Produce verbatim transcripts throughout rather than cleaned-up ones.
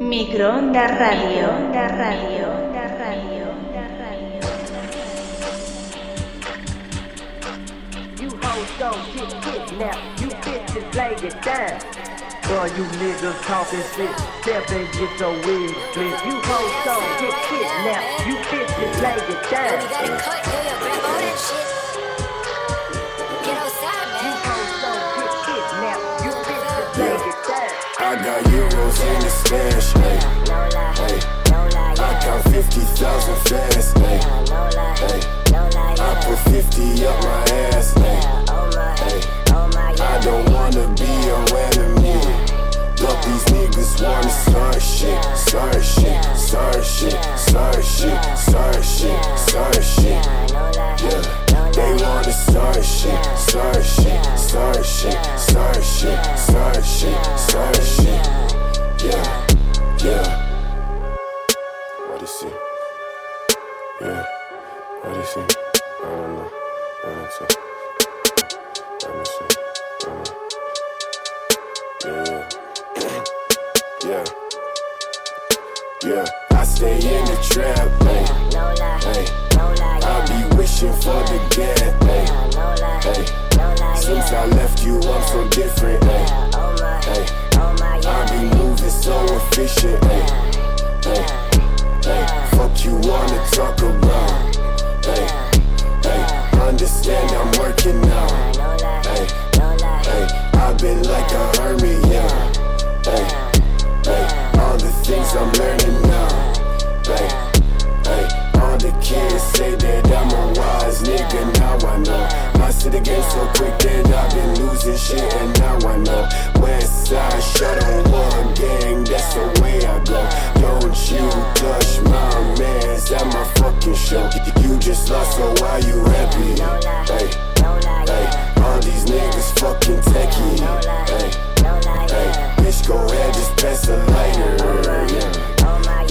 Microonda Radio, Onda Radio, Onda Radio, Onda Radio. You hoes don't get kidnapped, you bitches lay it down. Well, you niggas talking shit, step and get your wig split. You hoes don't get kidnapped, you bitches lay it down. You got caught, nigga, grab all that shit. Get outside, man. You hoes don't get kidnapped, you bitches lay it down. I got euros in the stash. fifty thousand fast, ayy, ayy, I put fifty up my ass, ayy, ayy, I don't wanna be your enemy, but these niggas wanna start shit, start shit, start shit, start shit, start shit, start shit, yeah, they wanna start shit, start shit, start shit, start shit, start shit, start shit, yeah, yeah. Yeah, what is it? I don't know. I don't know. I don't know. Yeah, yeah, yeah. I stay in the trap, ayy, ayy. I be wishing for the gap, ayy, ayy. Since I left you, I'm so different, ayy, ayy. I be moving so efficient, ayy, ayy. Hey, fuck you wanna talk about? Hey, hey, understand I'm working now. Hey, hey, I've been like a hermit, yeah. Hey, hey, all the things I'm learning now. Hey, hey, all the kids say that I'm a wise nigga, now I know. I sit against so quick that I've been losing shit, and now I know. Westside shut on one gang, that's the way I go. Don't you touch my mans at my fucking show. You just lost, so why you happy? Hey, hey, all these niggas fucking techie. Hey, hey, bitch go ahead, just pass a lighter. Yeah,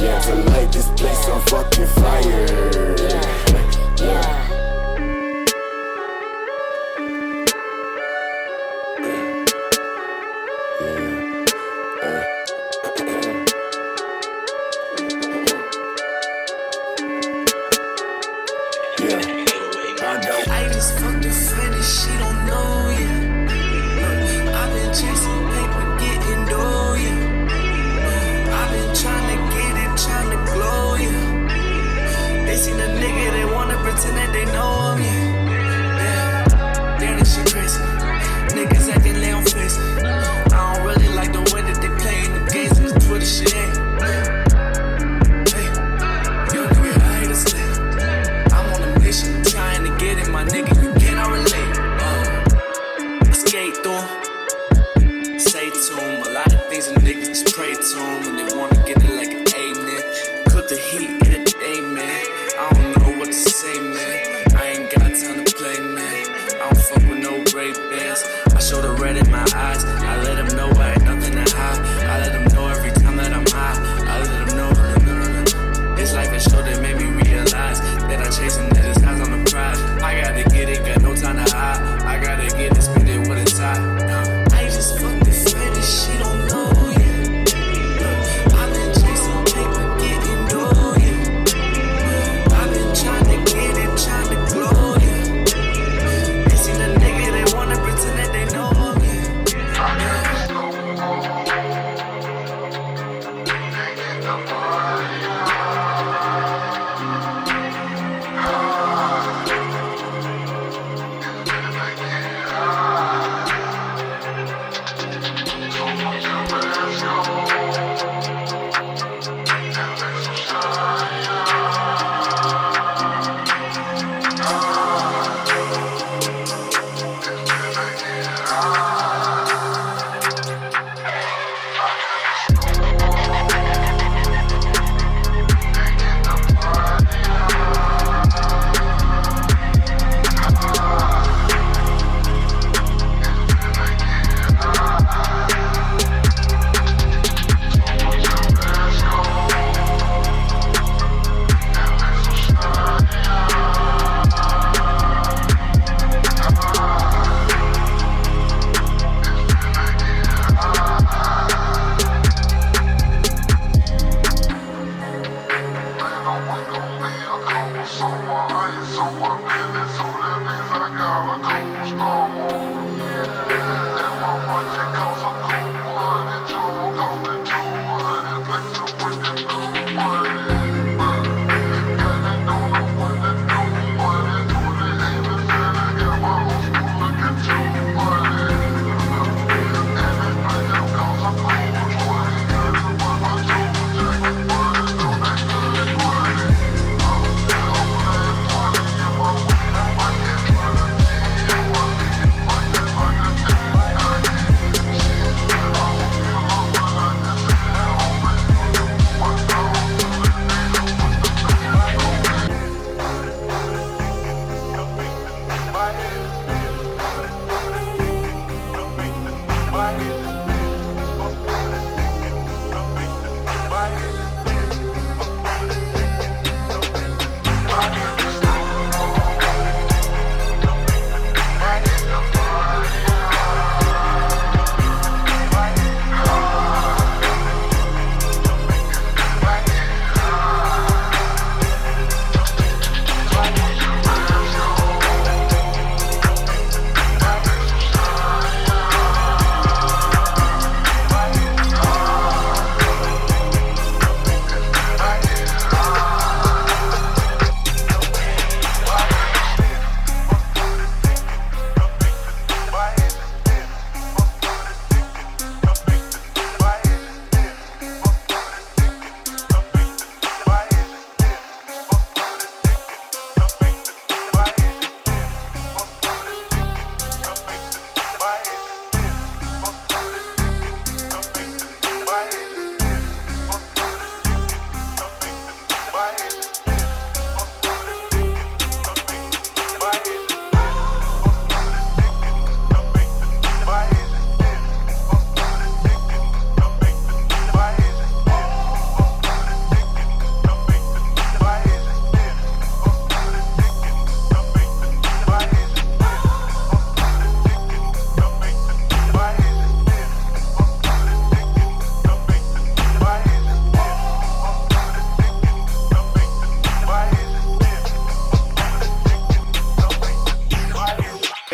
yeah, to light this place on fucking fire. Yeah.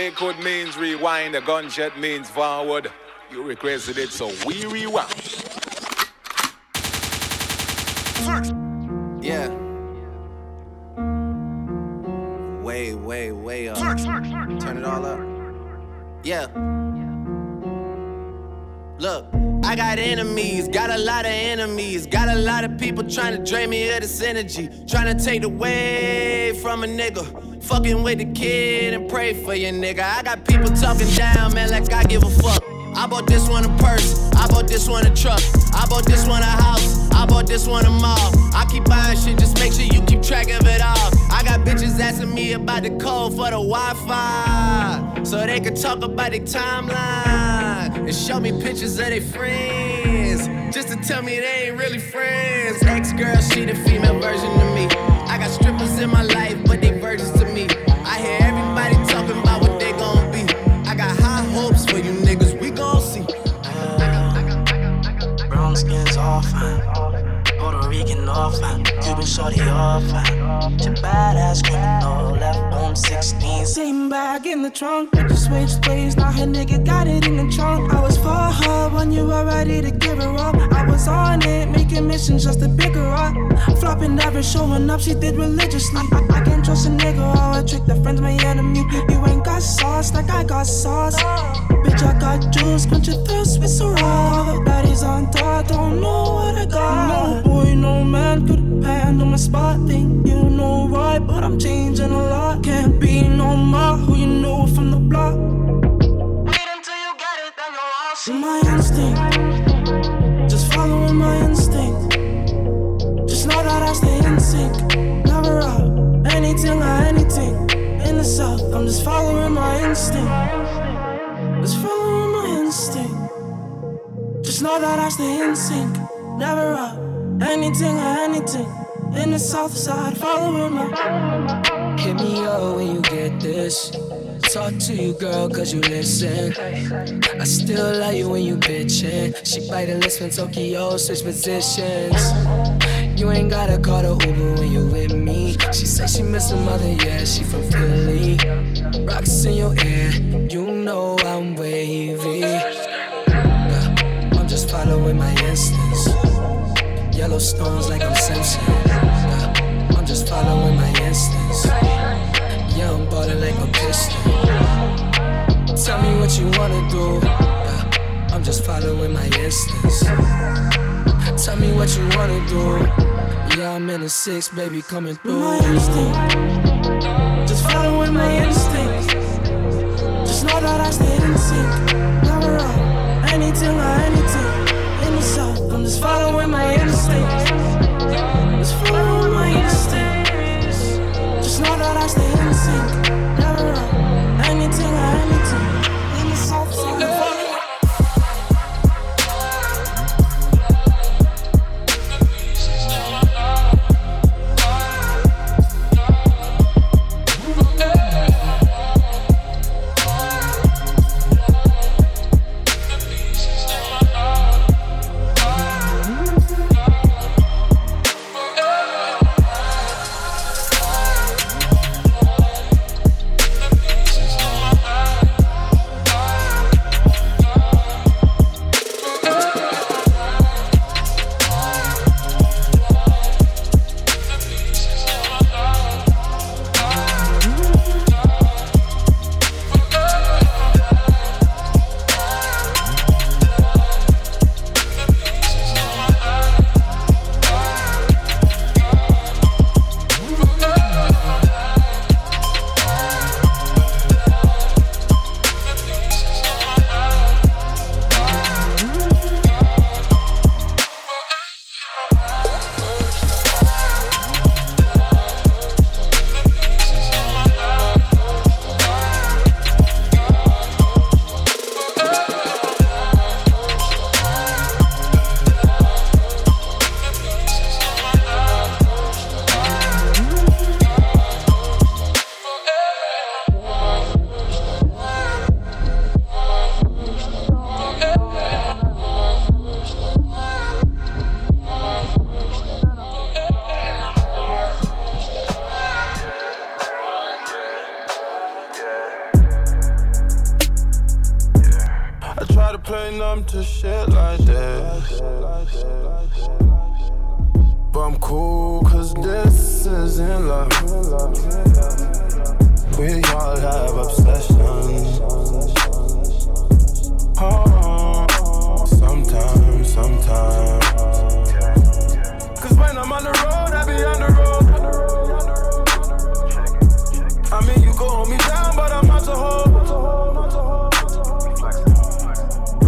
Lakewood means rewind, a gunshot means forward. You requested it, so we rewind. First. Yeah. Way, way, way up. First. Turn it all up. Yeah. Look, I got enemies, got a lot of enemies, got a lot of people trying to drain me of this energy, trying to take it away from a nigga, fucking with the kid and pray for your nigga. I got people talking down, man, like I give a fuck. I bought this one a purse, I bought this one a truck, I bought this one a house, I bought this one a mall. I keep buying shit, just make sure you keep track of it all. I got bitches asking me about the code for the Wi-Fi, so they can talk about the timeline and show me pictures of their friends, just to tell me they ain't really friends. Ex-girl, she the female version of me. I got strippers in my life, but they virgins to me. I hear everybody talking about what they gon' be. I got high hopes for you niggas. Skins all fine, Puerto Rican all fine, Cuban shorty all fine. Your badass criminal left on sixteen. Sitting back in the trunk, just switched ways. Now her nigga got it in the trunk. I was for her when you were ready to give her up. I was on it, making missions just to pick her up. Flopping, never showing up, she did religiously. I, I can't trust a nigga or a trick that friend's my enemy. You ain't got sauce like I got sauce. Bitch, I got juice, quench your thirst with so raw. Baddies on top, don't know what I got. No boy, no man could pan on my spot. Think you know right, but I'm changing a lot. Can't be no more who you know from the block. Wait until you get it, then you're awesome. My instinct, just following my instinct. Just know that I stay in sync, never up, anything or anything. In the south, I'm just following my instinct. Just follow my instinct. Just know that I stay in sync. Never up, anything or anything. In the south side, following my. Hit me up when you get this. Talk to you, girl, cause you listen. I still like you when you bitchin'. She bite her lips from Tokyo, switch positions. You ain't gotta call the Uber when you with me. She said she miss her mother, yeah, she from Philly. Rocks in your ear, you know I'm wavy. Yeah, I'm just following my instincts. Yellow stones like I'm Simpson. Yeah, I'm just following my instincts. Yeah, I'm ballin' like a piston. Tell me what you wanna do. Yeah, I'm just following my instincts. Tell me what you wanna do. Yeah, I'm in a six, baby, coming through. My instinct, just following my instinct. Just know that I stayed in sync. Never wrong, anything or anything. In the south, I'm just following my instinct. Just following my instincts. Just know that I stayed in sync. Never wrong, anything or anything. In the south, I'm following. play numb to shit like this. But I'm cool, cause this isn't love. We all have obsessions. Oh, sometimes, sometimes. Cause when I'm on the road, I be on the road. I mean, you go hold me down, but I'm out to hold.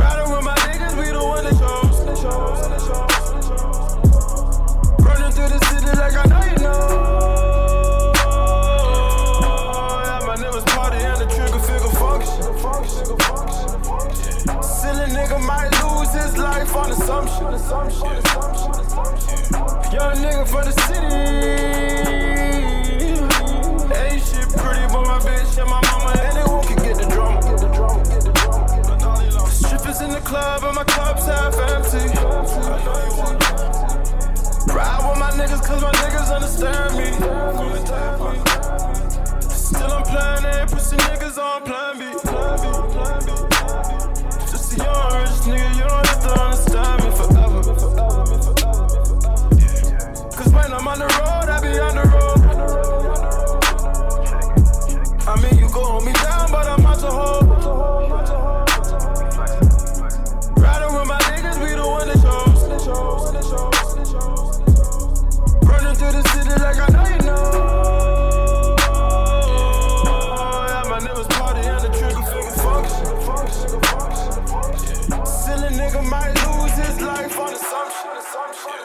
Riding with my niggas, we the one that chose. Running through the city like I know you know. Yeah, my niggas party and the trigger figure function. Silly nigga might lose his life on assumption. Young nigga for the city. Ain't shit pretty, but my bitch and my mama and anyone can get the drama. Get the drama, get the drama. Strippers in the club and my club's half empty. Ride with my niggas cause my niggas understand me. Still I'm playing and pushing niggas on plan B. Just a young rich nigga, you don't have to understand me forever. Cause when I'm on the road, I be on the road. I mean you go hold me down, but I'm out to hold. Running through the city like I know you know. Yeah, my niggas party and the trigger finger function. Silly nigga might lose his life on assumption.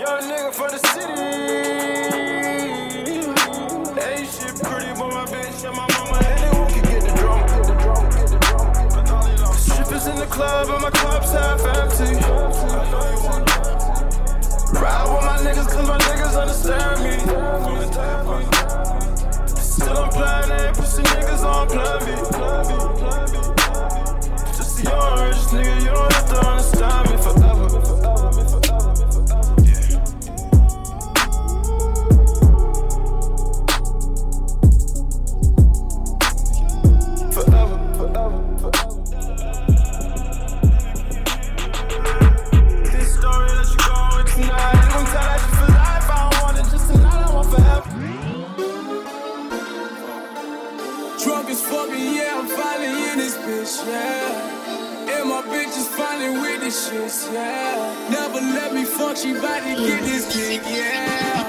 Young nigga for the city. Ain't shit pretty, but my bitch and my mama and anyone can get the drum, get the drum, get the drum. Strippers in the club and my club's half empty. I know you want. Ride with my niggas cause my niggas understand me. Still I'm playing and pushing niggas on plan B. Just a young rich nigga, you don't have to understand me forever. Forever, forever, forever. Yeah, and my bitch is finally with this shit, yeah. Never let me fuck, she bout to get this gig, yeah.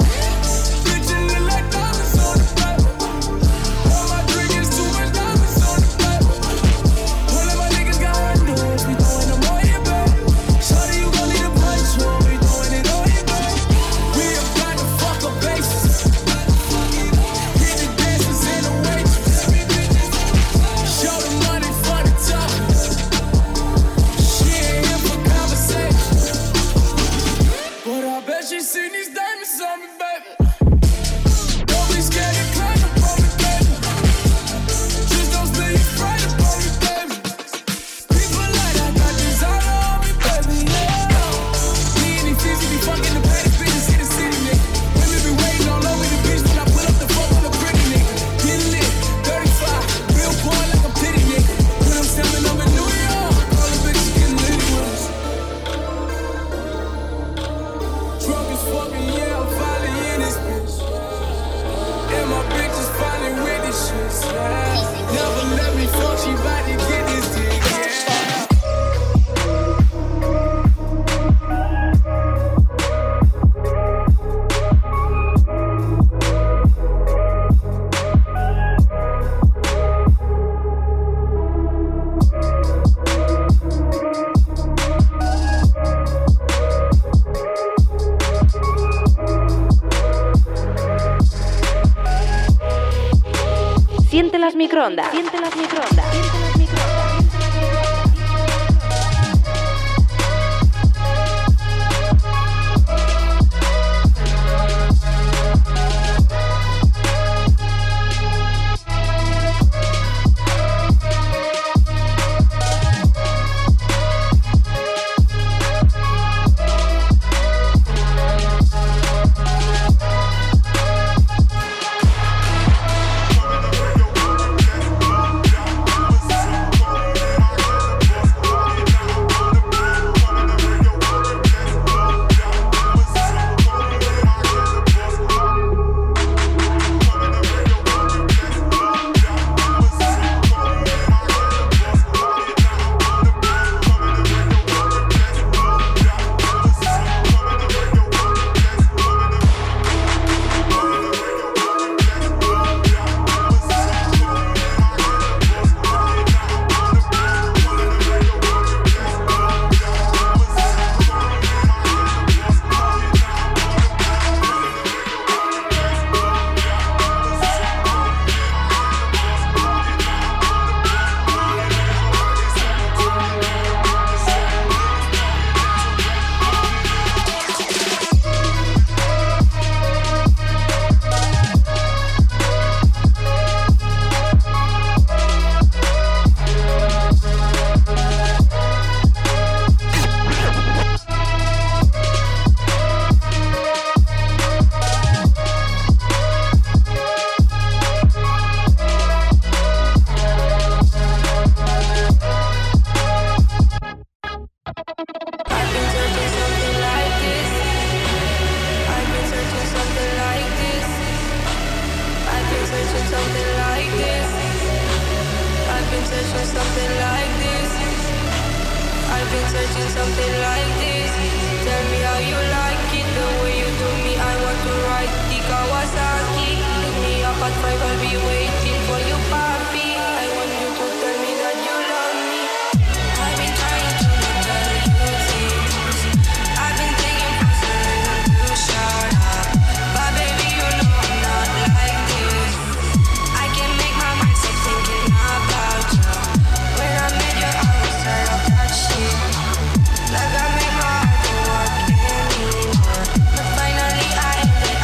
Microondas. Siente las microondas. Siente las microondas. like this. I've been searching something like this. I've been searching something like this. Tell me how you like it, the way you do me. I want to ride the Kawasaki. Pick me up at five, I'll be waiting for you, papi. I want you to tell me that you love me. I've been trying to tell you things. I've been taking pictures of you, shut up. But baby, you know I'm not like this. I can't make my mind stop thinking about you. When I met you, I was tired of that shit. Like I made my heart to work anymore. But finally, I ended at your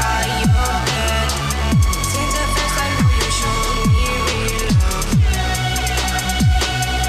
bed. Since the first time that you showed me real love. Tell me I've been searching for you. Don't want to lose you. Don't want these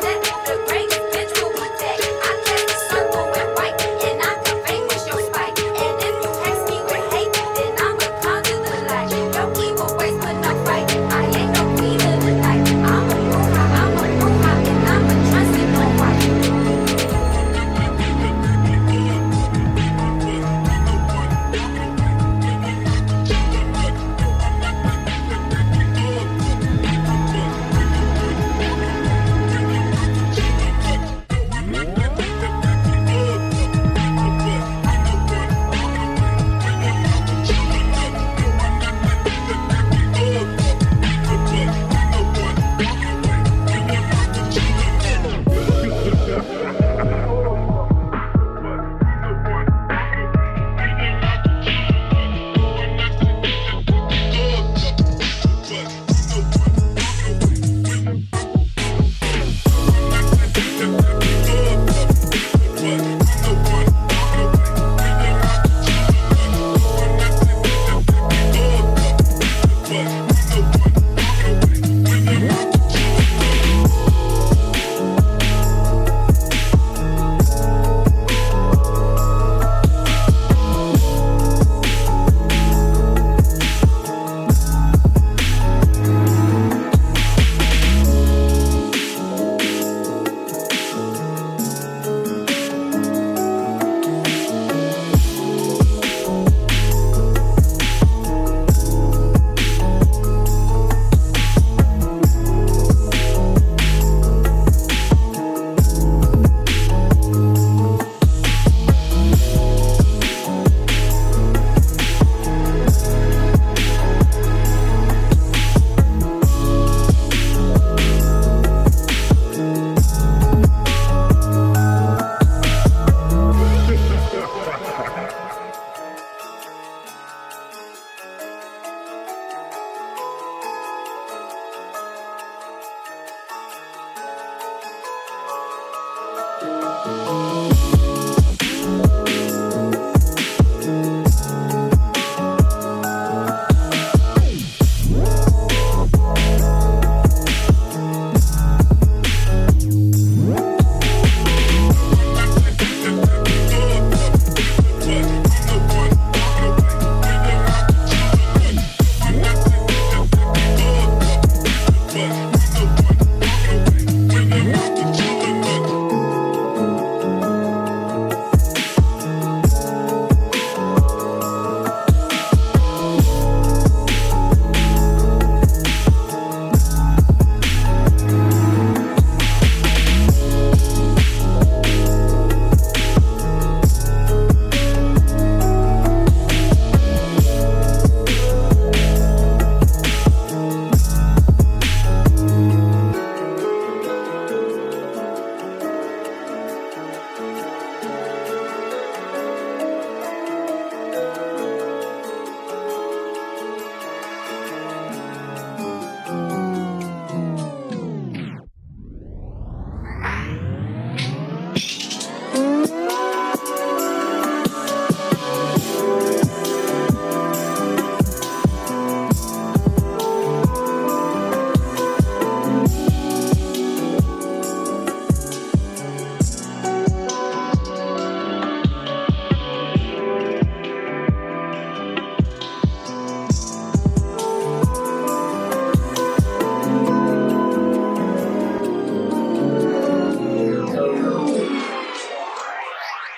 things to change for me, 'cause I've been searching something like this. Great.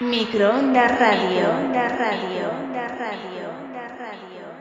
Microondas Radio, da radio, da radio, da radio.